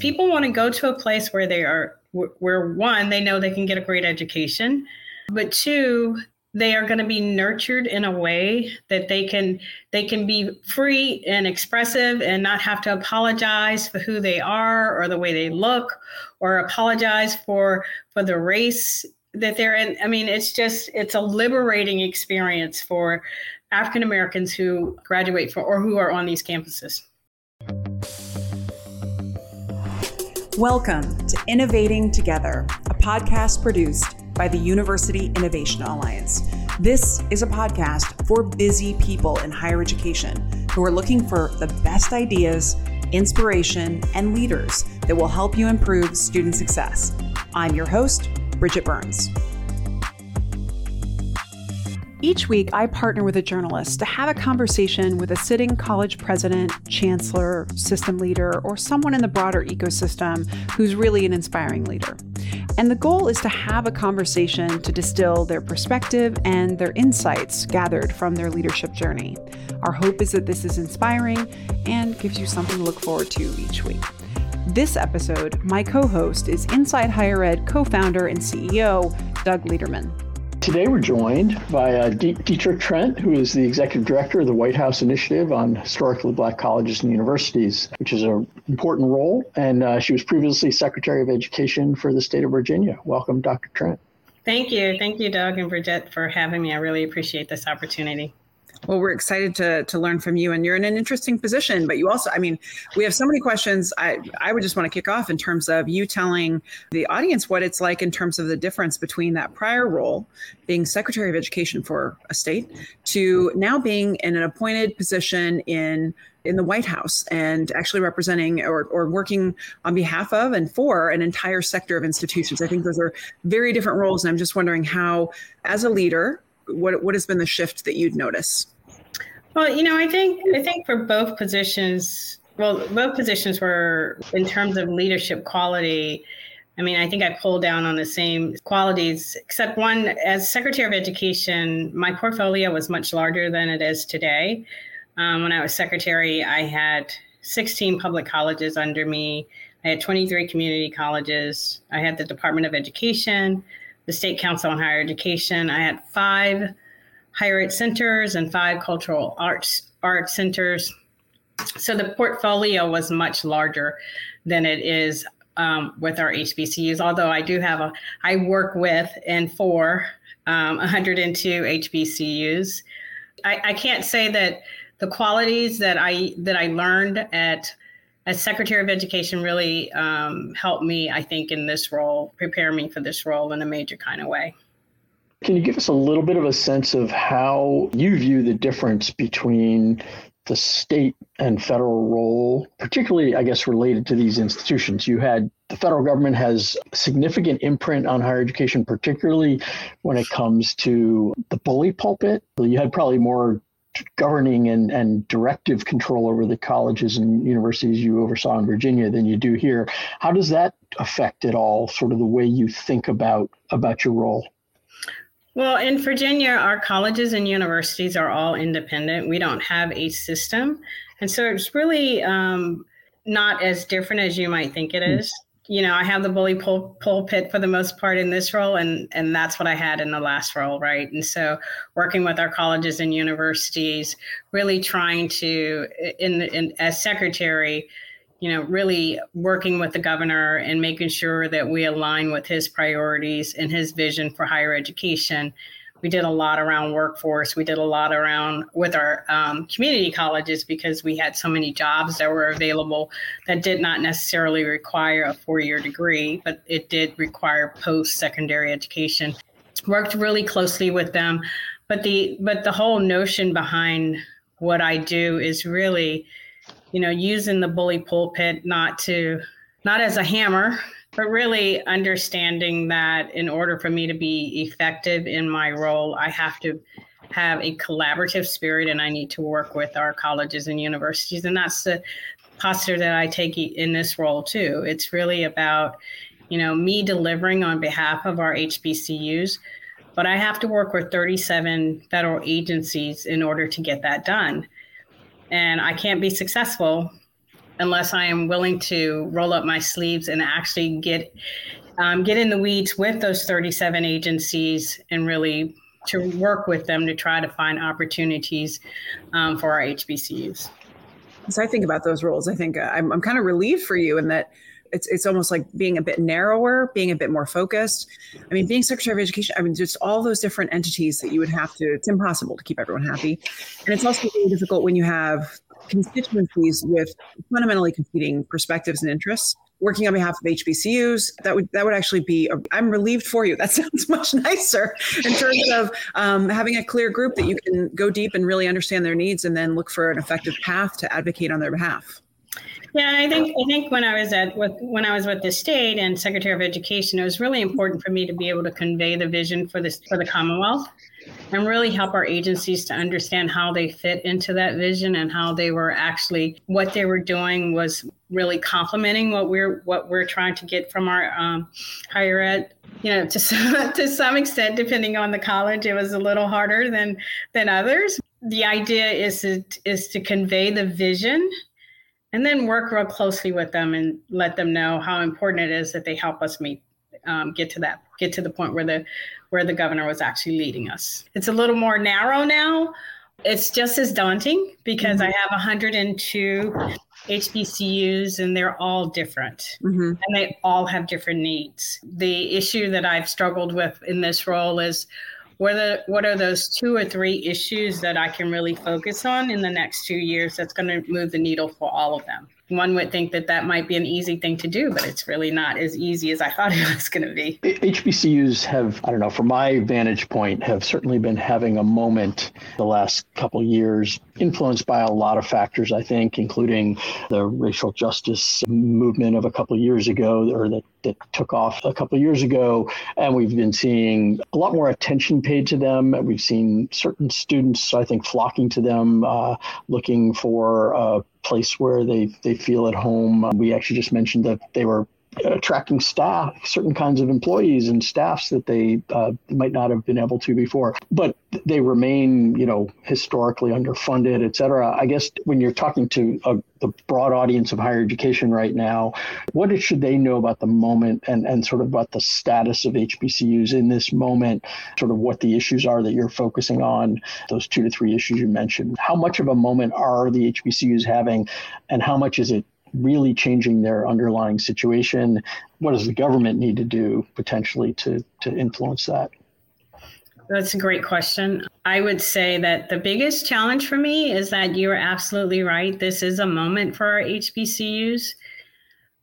People want to go to a place where they are, where one, they know they can get a great education, but two, they are going to be nurtured in a way that they can be free and expressive and not have to apologize for who they are or the way they look or apologize for the race that they're in. I mean, it's a liberating experience for African Americans who graduate from or who are on these campuses. Welcome to Innovating Together, a podcast produced by the University Innovation Alliance. This is a podcast for busy people in higher education who are looking for the best ideas, inspiration, and leaders that will help you improve student success. I'm your host, Bridget Burns. Each week, I partner with a journalist to have a conversation with a sitting college president, chancellor, system leader, or someone in the broader ecosystem who's really an inspiring leader. And the goal is to have a conversation to distill their perspective and their insights gathered from their leadership journey. Our hope is that this is inspiring and gives you something to look forward to each week. This episode, my co-host is Inside Higher Ed co-founder and CEO, Doug Lederman. Today we're joined by Dietra Trent, who is the Executive Director of the White House Initiative on Historically Black Colleges and Universities, which is an important role, and she was previously Secretary of Education for the state of Virginia. Welcome, Dr. Trent. Thank you. Thank you, Doug and Bridget, for having me. I really appreciate this opportunity. Well, we're excited to learn from you, and you're in an interesting position, but you also, I mean, we have so many questions. I would just want to kick off in terms of you telling the audience what it's like in terms of the difference between that prior role, being Secretary of Education for a state, to now being in an appointed position in the White House and actually representing or working on behalf of and for an entire sector of institutions. I think those are very different roles, and I'm just wondering how, as a leader, what has been the shift that you'd notice? Well, you know, I think for both positions were, in terms of leadership quality, I mean, I think I pulled down on the same qualities, except one, as Secretary of Education, my portfolio was much larger than it is today. When I was Secretary, I had 16 public colleges under me. I had 23 community colleges. I had the Department of Education, the State Council on Higher Education. I had 5 higher ed centers and 5 cultural arts centers. So the portfolio was much larger than it is with our HBCUs, although I do have I work with and for 102 HBCUs. I can't say that the qualities that I learned as Secretary of Education really helped me, I think, in this role, prepare me for this role in a major kind of way. Can you give us a little bit of a sense of how you view the difference between the state and federal role, particularly, I guess, related to these institutions? The federal government has significant imprint on higher education, particularly when it comes to the bully pulpit. You had probably more governing and directive control over the colleges and universities you oversaw in Virginia than you do here. How does that affect at all sort of the way you think about your role? Well, in Virginia, our colleges and universities are all independent. We don't have a system. And so it's really not as different as you might think it is. You know, I have the bully pulpit for the most part in this role, and that's what I had in the last role, right? And so working with our colleges and universities, really trying to, as secretary, you know, really working with the governor and making sure that we align with his priorities and his vision for higher education. We did a lot around workforce. We did a lot around with our community colleges because we had so many jobs that were available that did not necessarily require a 4-year degree, but it did require post-secondary education. Worked really closely with them. But the whole notion behind what I do is really, you know, using the bully pulpit not as a hammer, but really understanding that in order for me to be effective in my role, I have to have a collaborative spirit and I need to work with our colleges and universities. And that's the posture that I take in this role too. It's really about, you know, me delivering on behalf of our HBCUs, but I have to work with 37 federal agencies in order to get that done. And I can't be successful unless I am willing to roll up my sleeves and actually get in the weeds with those 37 agencies and really to work with them to try to find opportunities for our HBCUs. As I think about those roles, I think I'm kind of relieved for you in that it's almost like being a bit narrower, being a bit more focused. I mean, being Secretary of Education, I mean, just all those different entities that you would have to, it's impossible to keep everyone happy. And it's also really difficult when you have constituencies with fundamentally competing perspectives and interests. Working on behalf of HBCUs, that would actually be, I'm relieved for you. That sounds much nicer in terms of having a clear group that you can go deep and really understand their needs and then look for an effective path to advocate on their behalf. Yeah, I think when I was with the state and Secretary of Education, it was really important for me to be able to convey the vision for the Commonwealth and really help our agencies to understand how they fit into that vision and how they were actually, what they were doing was really complementing what we're trying to get from our higher ed. You know, to some extent, depending on the college, it was a little harder than others. The idea is to convey the vision and then work real closely with them and let them know how important it is that they help us get to the point where the governor was actually leading us. It's a little more narrow now. It's just as daunting because I have 102 HBCUs and they're all different and they all have different needs. The issue that I've struggled with in this role is what are those 2 or 3 issues that I can really focus on in the next 2 years that's going to move the needle for all of them? One would think that might be an easy thing to do, but it's really not as easy as I thought it was going to be. HBCUs have, I don't know, from my vantage point, have certainly been having a moment the last couple of years, influenced by a lot of factors, I think, including the racial justice movement of a couple of years ago, or that took off a couple of years ago. And we've been seeing a lot more attention paid to them. We've seen certain students, I think, flocking to them, looking for place where they feel at home. We actually just mentioned that they were attracting staff, certain kinds of employees and staffs that they might not have been able to before, but they remain, historically underfunded, et cetera. I guess when you're talking to the broad audience of higher education right now, what should they know about the moment and sort of about the status of HBCUs in this moment, sort of what the issues are that you're focusing on, those 2 to 3 issues you mentioned? How much of a moment are the HBCUs having and how much is it really changing their underlying situation? What does the government need to do potentially to influence that? That's a great question. I would say that the biggest challenge for me is that you're absolutely right. This is a moment for our HBCUs,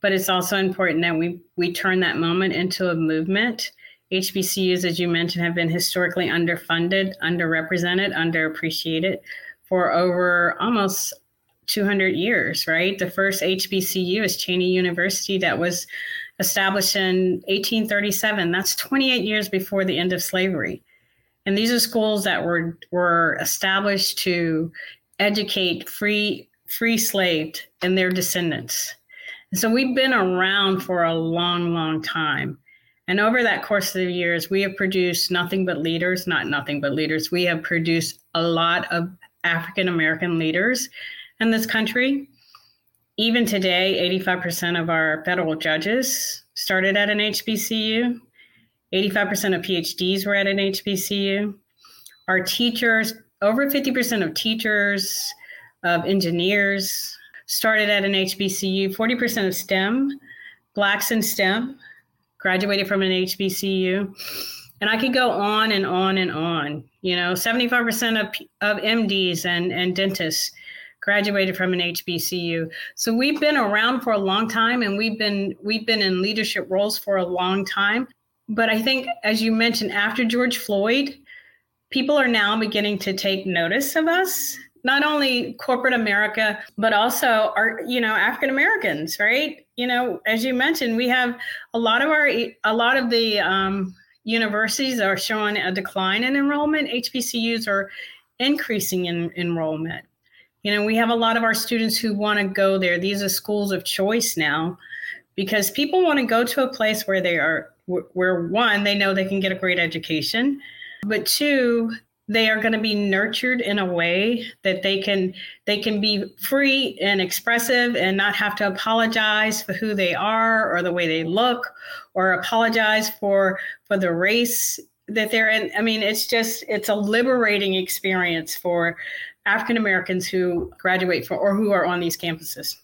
but it's also important that we turn that moment into a movement. HBCUs, as you mentioned, have been historically underfunded, underrepresented, underappreciated for over almost 200 years, right? The first HBCU is Cheyney University that was established in 1837. That's 28 years before the end of slavery. And these are schools that were established to educate free slaved and their descendants. And so we've been around for a long, long time. And over that course of the years, we have produced nothing but leaders. We have produced a lot of African-American leaders in this country. Even today, 85% of our federal judges started at an HBCU. 85% of PhDs were at an HBCU. Our teachers, over 50% of teachers, of engineers started at an HBCU. 40% of STEM, Blacks in STEM, graduated from an HBCU. And I could go on and on and on. 75% of MDs and dentists graduated from an HBCU. So we've been around for a long time and we've been in leadership roles for a long time. But I think, as you mentioned, after George Floyd, people are now beginning to take notice of us, not only corporate America, but also our, African Americans, right? As you mentioned, we have a lot of the universities are showing a decline in enrollment. HBCUs are increasing in enrollment. We have a lot of our students who want to go there. These are schools of choice now because people want to go to a place where they know they can get a great education, but 2, they are going to be nurtured in a way that they can be free and expressive and not have to apologize for who they are or the way they look or apologize for the race that they're in. I mean, it's a liberating experience for African Americans who graduate from or who are on these campuses.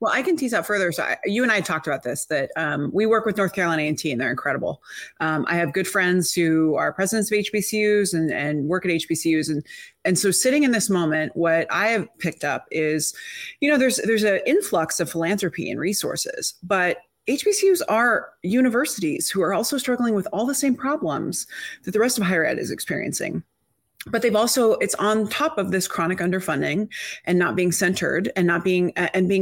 Well, I can tease out further. So you and I talked about this, that we work with North Carolina A&T and they're incredible. I have good friends who are presidents of HBCUs and work at HBCUs. And so sitting in this moment, what I have picked up is, you know, there's an influx of philanthropy and resources, but HBCUs are universities who are also struggling with all the same problems that the rest of higher ed is experiencing. But they've also, it's on top of this chronic underfunding and not being centered and being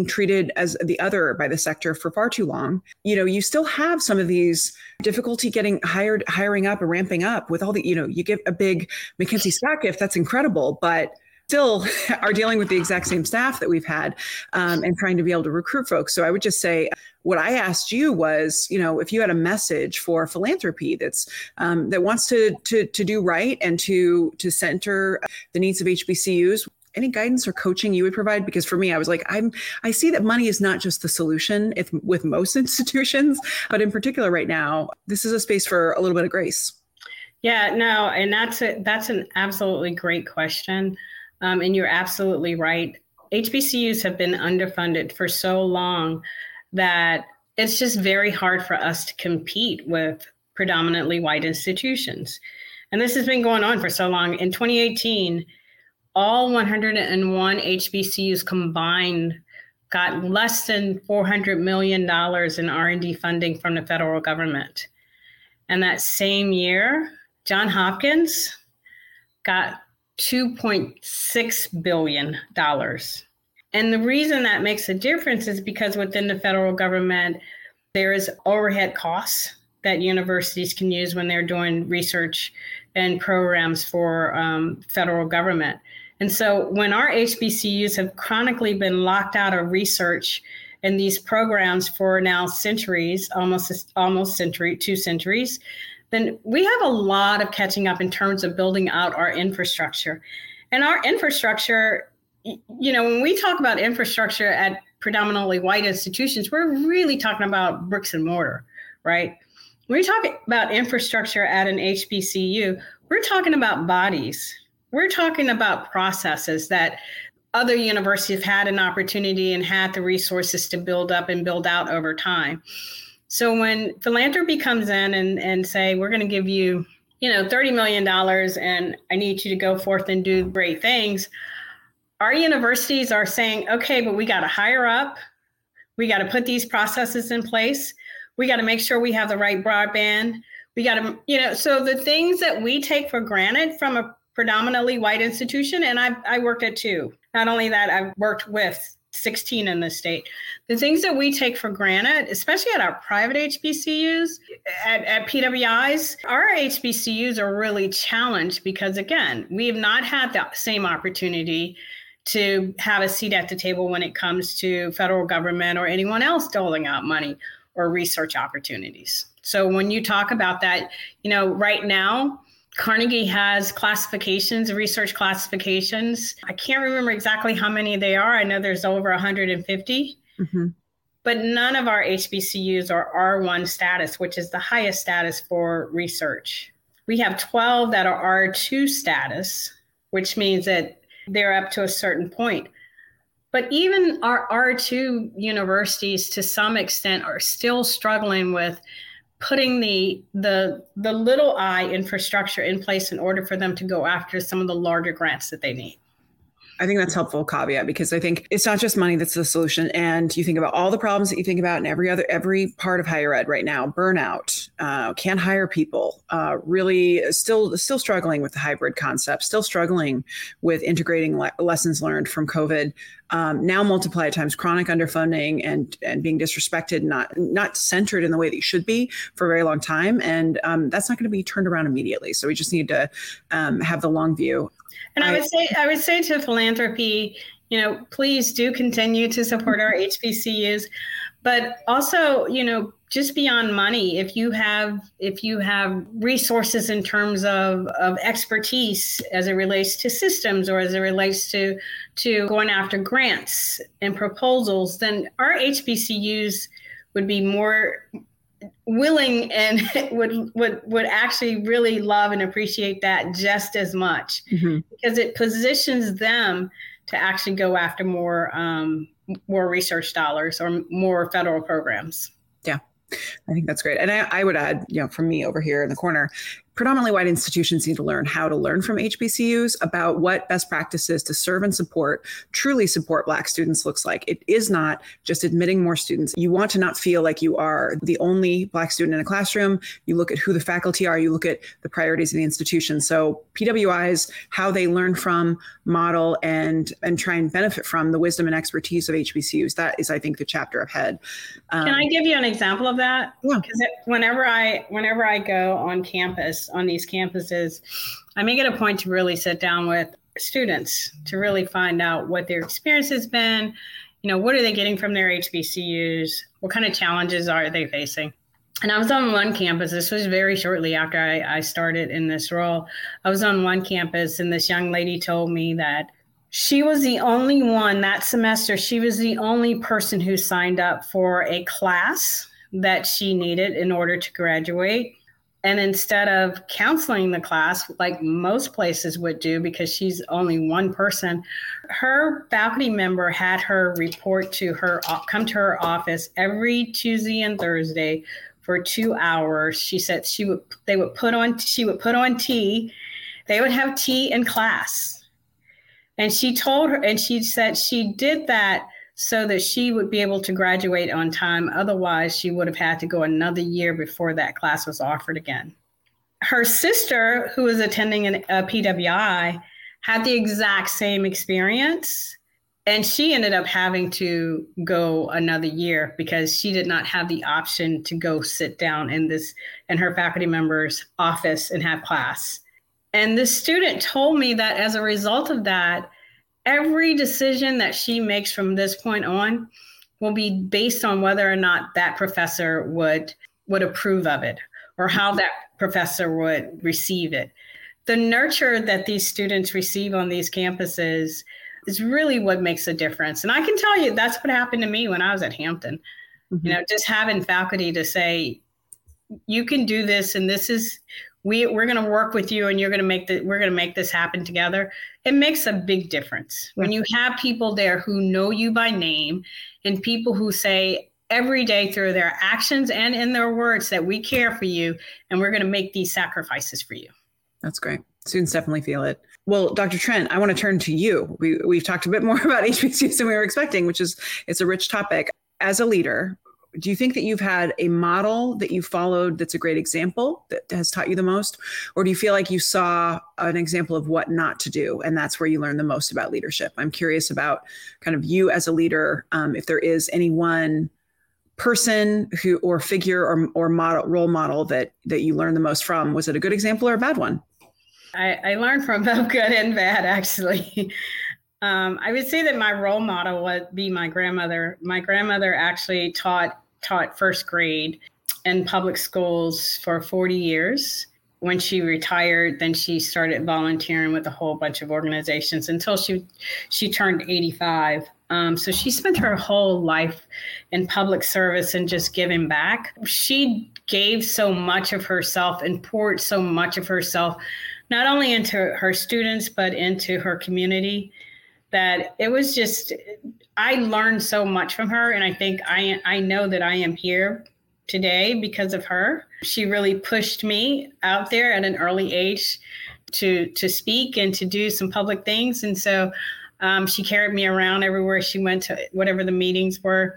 treated as the other by the sector for far too long. You know, you still have some of these difficulty getting hiring up and ramping up with all the, you know, you give a big McKinsey stock gift, that's incredible, but still are dealing with the exact same staff that we've had and trying to be able to recruit folks. So I would just say what I asked you was, you know, if you had a message for philanthropy that's that wants to do right and to center the needs of HBCUs, any guidance or coaching you would provide? Because for me, I was like, I see that money is not just the solution with most institutions, but in particular right now, this is a space for a little bit of grace. Yeah, no, and that's an absolutely great question. And you're absolutely right. HBCUs have been underfunded for so long that it's just very hard for us to compete with predominantly white institutions. And this has been going on for so long. In 2018, all 101 HBCUs combined got less than $400 million in R&D funding from the federal government. And that same year, Johns Hopkins got $2.6 billion. And the reason that makes a difference is because within the federal government, there is overhead costs that universities can use when they're doing research and programs for federal government. And so when our HBCUs have chronically been locked out of research in these programs for now centuries, almost two centuries, then we have a lot of catching up in terms of building out our infrastructure. And our infrastructure, you know, when we talk about infrastructure at predominantly white institutions, we're really talking about bricks and mortar, right? When we talk about infrastructure at an HBCU, we're talking about bodies. We're talking about processes that other universities have had an opportunity and had the resources to build up and build out over time. So when philanthropy comes in and say, we're going to give you, you know, $30 million and I need you to go forth and do great things, our universities are saying, okay, but we got to hire up. We got to put these processes in place. We got to make sure we have the right broadband. We got to, you know, so the things that we take for granted from a predominantly white institution, and I worked at two. Not only that, I've worked with 16 in the state. The things that we take for granted, especially at our private HBCUs, at PWIs, our HBCUs are really challenged because, again, we have not had that same opportunity to have a seat at the table when it comes to federal government or anyone else doling out money or research opportunities. So when you talk about that, you know, right now, Carnegie has classifications, research classifications. I can't remember exactly how many they are. I know there's over 150, mm-hmm. But none of our HBCUs are R1 status, which is the highest status for research. We have 12 that are R2 status, which means that they're up to a certain point. But even our R2 universities, to some extent, are still struggling with putting the little I infrastructure in place in order for them to go after some of the larger grants that they need. I think that's helpful caveat, because I think it's not just money that's the solution. And you think about all the problems that you think about in every part of higher ed right now: burnout, can't hire people, really still struggling with the hybrid concept, still struggling with integrating lessons learned from COVID. Now multiplied times chronic underfunding and being disrespected, not centered in the way that you should be for a very long time. And that's not going to be turned around immediately. So we just need to have the long view. And I would say to philanthropy, you know, please do continue to support our HBCUs. But also, you know, just beyond money, if you have resources in terms of expertise as it relates to systems or as it relates to going after grants and proposals, then our HBCUs would be more willing and would actually really love and appreciate that just as much, mm-hmm. because it positions them to actually go after more research dollars or more federal programs. Yeah, I think that's great. And I would add, you know, from me over here in the corner, predominantly white institutions need to learn how to learn from HBCUs about what best practices to serve and truly support Black students looks like. It is not just admitting more students. You want to not feel like you are the only Black student in a classroom. You look at who the faculty are, you look at the priorities of the institution. So PWIs, how they learn from, model, and try and benefit from the wisdom and expertise of HBCUs. That is, I think, the chapter ahead. Can I give you an example of that? Yeah. Because whenever I go on campus, on these campuses, I make it a point to really sit down with students to really find out what their experience has been, you know, what are they getting from their HBCUs, what kind of challenges are they facing. And I was on one campus, this was very shortly after I started in this role, I was on one campus and this young lady told me that she was the only one that semester, she was the only person who signed up for a class that she needed in order to graduate. And instead of counseling the class, like most places would do, because she's only one person, her faculty member had her come to her office every Tuesday and Thursday for 2 hours. She said she would put on tea. They would have tea in class. And she said she did that so that she would be able to graduate on time. Otherwise, she would have had to go another year before that class was offered again. Her sister, who was attending a PWI, had the exact same experience, and she ended up having to go another year because she did not have the option to go sit down in her faculty member's office and have class. And this student told me that as a result of that, every decision that she makes from this point on will be based on whether or not that professor would approve of it or how that professor would receive it. The nurture that these students receive on these campuses is really what makes a difference. And I can tell you that's what happened to me when I was at Hampton. Mm-hmm. You know, just having faculty to say, you can do this, and this is... We're going to work with you, and we're going to make this happen together. It makes a big difference when you have people there who know you by name, and people who say every day through their actions and in their words that we care for you, and we're going to make these sacrifices for you. That's great. Students definitely feel it. Well, Dr. Trent, I want to turn to you. We've talked a bit more about HBCUs than we were expecting, which is it's a rich topic. As a leader, do you think that you've had a model that you followed that's a great example that has taught you the most? Or do you feel like you saw an example of what not to do, and that's where you learn the most about leadership? I'm curious about kind of you as a leader, if there is any one person who or figure or model, role model that you learned the most from. Was it a good example or a bad one? I learned from both good and bad, actually. I would say that my role model would be my grandmother. My grandmother actually taught first grade in public schools for 40 years. When she retired, then she started volunteering with a whole bunch of organizations until she turned 85. So she spent her whole life in public service and just giving back. She gave so much of herself and poured so much of herself, not only into her students, but into her community, that it was just, I learned so much from her. And I think I know that I am here today because of her. She really pushed me out there at an early age to speak and to do some public things. And so she carried me around everywhere she went to, whatever the meetings were.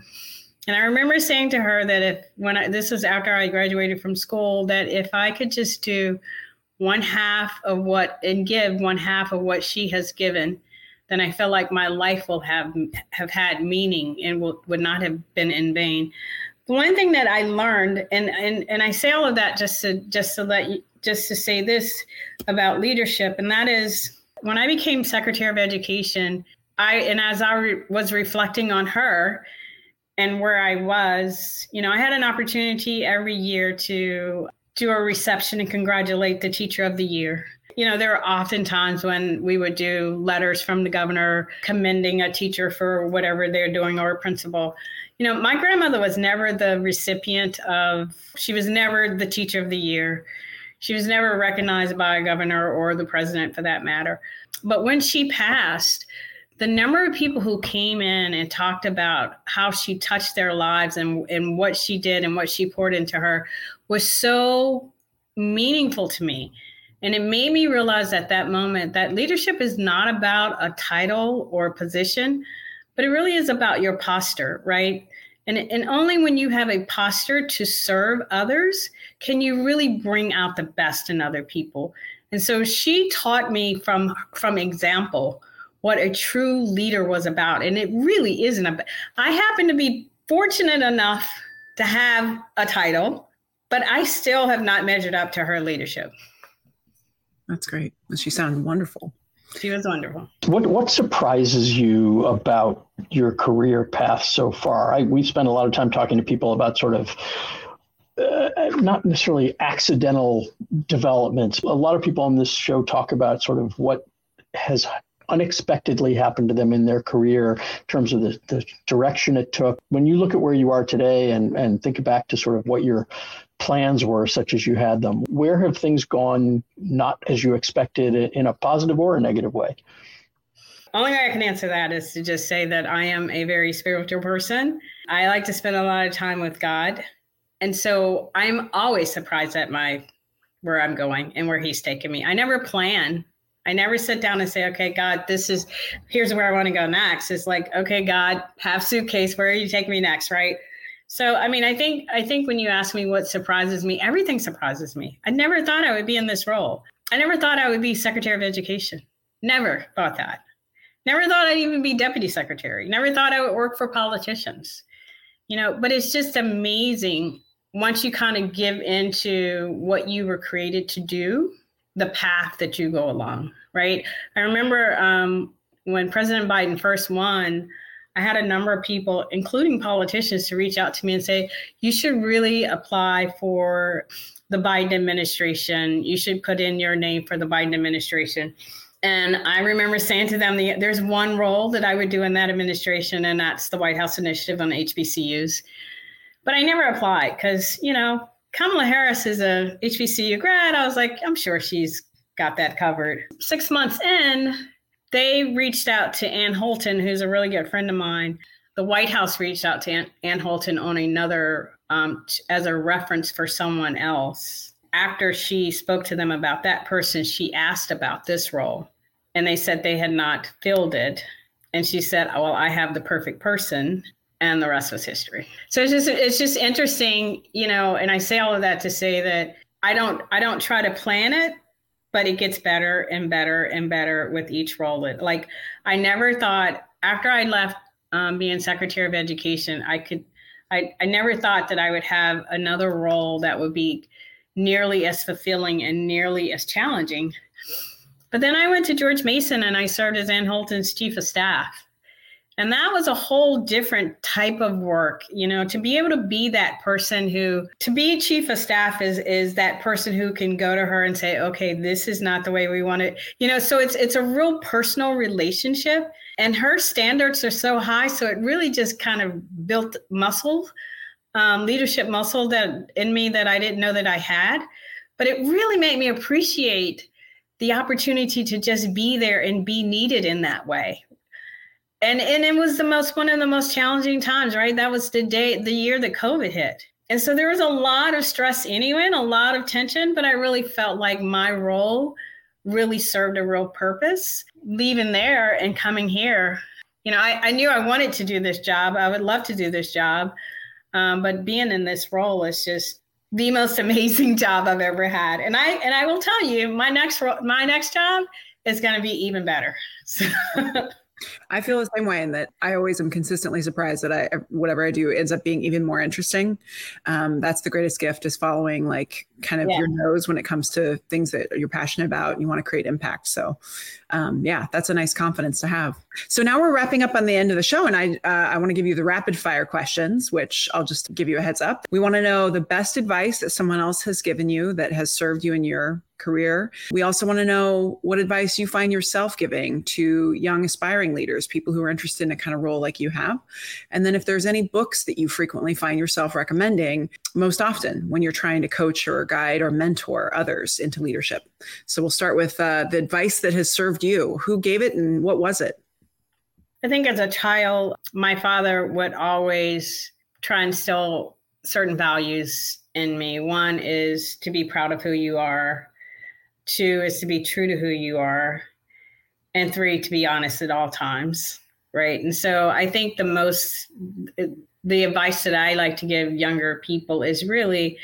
And I remember saying to her that this was after I graduated from school, that if I could just do give one half of what she has given, then I feel like my life will have had meaning and would not have been in vain. The one thing that I learned, and I say all of that just to say this about leadership, and that is when I became Secretary of Education, I was reflecting on her and where I was, you know, I had an opportunity every year to do a reception and congratulate the teacher of the year. You know, there were often times when we would do letters from the governor commending a teacher for whatever they're doing or a principal. You know, my grandmother was never the recipient of, she was never the teacher of the year. She was never recognized by a governor or the president for that matter. But when she passed, the number of people who came in and talked about how she touched their lives and what she did and what she poured into her was so meaningful to me. And it made me realize at that moment that leadership is not about a title or a position, but it really is about your posture, right? And only when you have a posture to serve others can you really bring out the best in other people. And so she taught me from example what a true leader was about. And it really isn't about, I happen to be fortunate enough to have a title, but I still have not measured up to her leadership. That's great. She sounded wonderful. She was wonderful. What surprises you about your career path so far? We've spent a lot of time talking to people about sort of not necessarily accidental developments. A lot of people on this show talk about sort of what has unexpectedly happened to them in their career in terms of the direction it took. When you look at where you are today and think back to sort of what your plans were, such as you had them, where have things gone not as you expected in a positive or a negative way? Only way I can answer that is to just say that I am a very spiritual person. I like to spend a lot of time with God. And so I'm always surprised at where I'm going and where he's taking me. I never plan. I never sit down and say, okay, God, here's where I want to go next. It's like, okay, God, half suitcase, where are you taking me next, right? So, I mean, I think when you ask me what surprises me, everything surprises me. I never thought I would be in this role. I never thought I would be Secretary of Education. Never thought that. Never thought I'd even be Deputy Secretary. Never thought I would work for politicians. You know, but it's just amazing once you kind of give into what you were created to do, the path that you go along, right? I remember when President Biden first won, I had a number of people, including politicians, to reach out to me and say, you should really apply for the Biden administration. You should put in your name for the Biden administration. And I remember saying to them, there's one role that I would do in that administration, and that's the White House Initiative on HBCUs. But I never applied because, you know, Kamala Harris is a HBCU grad. I was like, I'm sure she's got that covered. 6 months in, they reached out to Ann Holton, who's a really good friend of mine. The White House reached out to Ann Holton on another, as a reference for someone else. After she spoke to them about that person, she asked about this role. And they said they had not filled it. And she said, well, I have the perfect person. And the rest was history. So it's just interesting, you know, and I say all of that to say that I don't try to plan it, but it gets better and better and better with each role. Like I never thought after I left being Secretary of Education, I never thought that I would have another role that would be nearly as fulfilling and nearly as challenging. But then I went to George Mason and I served as Ann Holton's chief of staff. And that was a whole different type of work, you know, to be able to be that person to be chief of staff is that person who can go to her and say, okay, this is not the way we want it. You know, so it's a real personal relationship and her standards are so high. So it really just kind of built muscle, leadership muscle that in me that I didn't know that I had, but it really made me appreciate the opportunity to just be there and be needed in that way. And it was one of the most challenging times, right? That was the year that COVID hit. And so there was a lot of stress anyway, and a lot of tension, but I really felt like my role really served a real purpose. Leaving there and coming here, you know, I knew I wanted to do this job. I would love to do this job. But being in this role is just the most amazing job I've ever had. And I will tell you, my next job is going to be even better. So. I feel the same way in that I always am consistently surprised that whatever I do ends up being even more interesting. That's the greatest gift is following like kind of your nose when it comes to things that you're passionate about and you want to create impact. So yeah, that's a nice confidence to have. So now we're wrapping up on the end of the show, and I want to give you the rapid fire questions, which I'll just give you a heads up. We want to know the best advice that someone else has given you that has served you in your career. We also want to know what advice you find yourself giving to young aspiring leaders, people who are interested in a kind of role like you have. And then if there's any books that you frequently find yourself recommending most often when you're trying to coach or guide or mentor others into leadership. So we'll start with the advice that has served you. Who gave it and what was it? I think as a child, my father would always try and instill certain values in me. One is to be proud of who you are. Two is to be true to who you are, and three, to be honest at all times, right? And so I think the advice that I like to give younger people is really,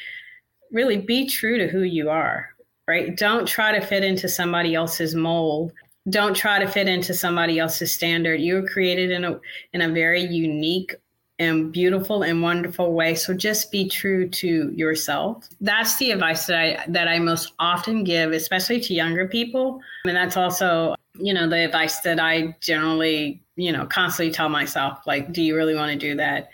really be true to who you are, right? Don't try to fit into somebody else's mold. Don't try to fit into somebody else's standard. You were created in a very unique and beautiful and wonderful way. So just be true to yourself. That's the advice that I most often give, especially to younger people. And that's also, the advice that I generally, constantly tell myself, like, do you really want to do that?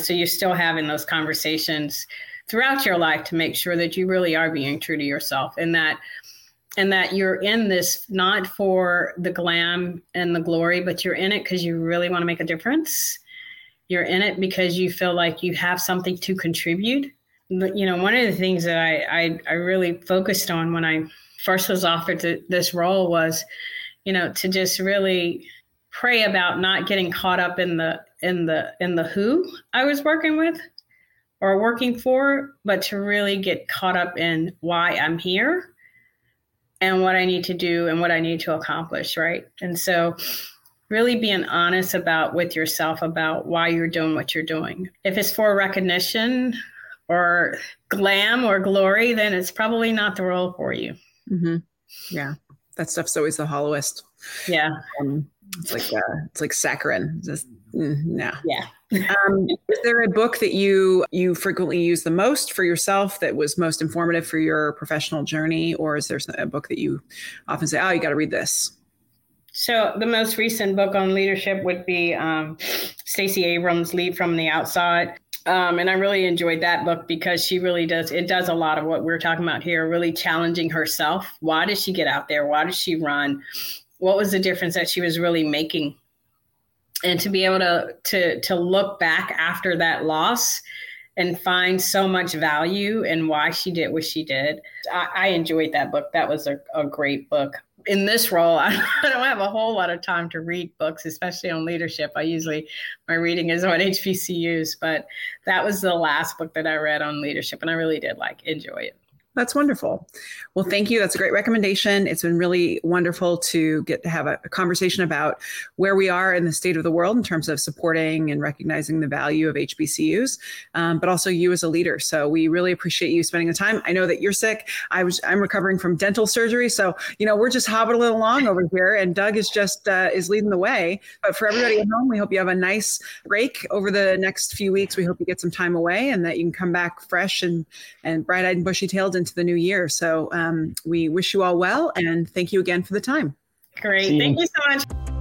So you're still having those conversations throughout your life to make sure that you really are being true to yourself and that you're in this not for the glam and the glory, but you're in it because you really want to make a difference. You're in it because you feel like you have something to contribute. But, one of the things that I really focused on when I first was offered this role was, to just really pray about not getting caught up in the who I was working with or working for, but to really get caught up in why I'm here and what I need to do and what I need to accomplish, right? And so really being honest with yourself about why you're doing what you're doing. If it's for recognition or glam or glory, then it's probably not the role for you. Mm-hmm. Yeah. That stuff's always the hollowest. Yeah. It's like saccharin. Just, no. Yeah. Is there a book that you frequently use the most for yourself that was most informative for your professional journey? Or is there a book that you often say, oh, you got to read this? So the most recent book on leadership would be Stacey Abrams' Lead from the Outside. And I really enjoyed that book because she really does a lot of what we're talking about here, really challenging herself. Why did she get out there? Why did she run? What was the difference that she was really making? And to be able to look back after that loss and find so much value in why she did what she did. I enjoyed that book. That was a great book. In this role, I don't have a whole lot of time to read books, especially on leadership. My reading is on HBCUs, but that was the last book that I read on leadership, and I really did enjoy it. That's wonderful. Well, thank you. That's a great recommendation. It's been really wonderful to get to have a conversation about where we are in the state of the world in terms of supporting and recognizing the value of HBCUs, but also you as a leader. So we really appreciate you spending the time. I know that you're sick. I'm recovering from dental surgery. So, we're just hobbling along over here, and Doug is just is leading the way. But for everybody at home, we hope you have a nice break over the next few weeks. We hope you get some time away and that you can come back fresh and bright-eyed and bushy-tailed into the new year. So we wish you all well, and thank you again for the time. Great. Thank you so much.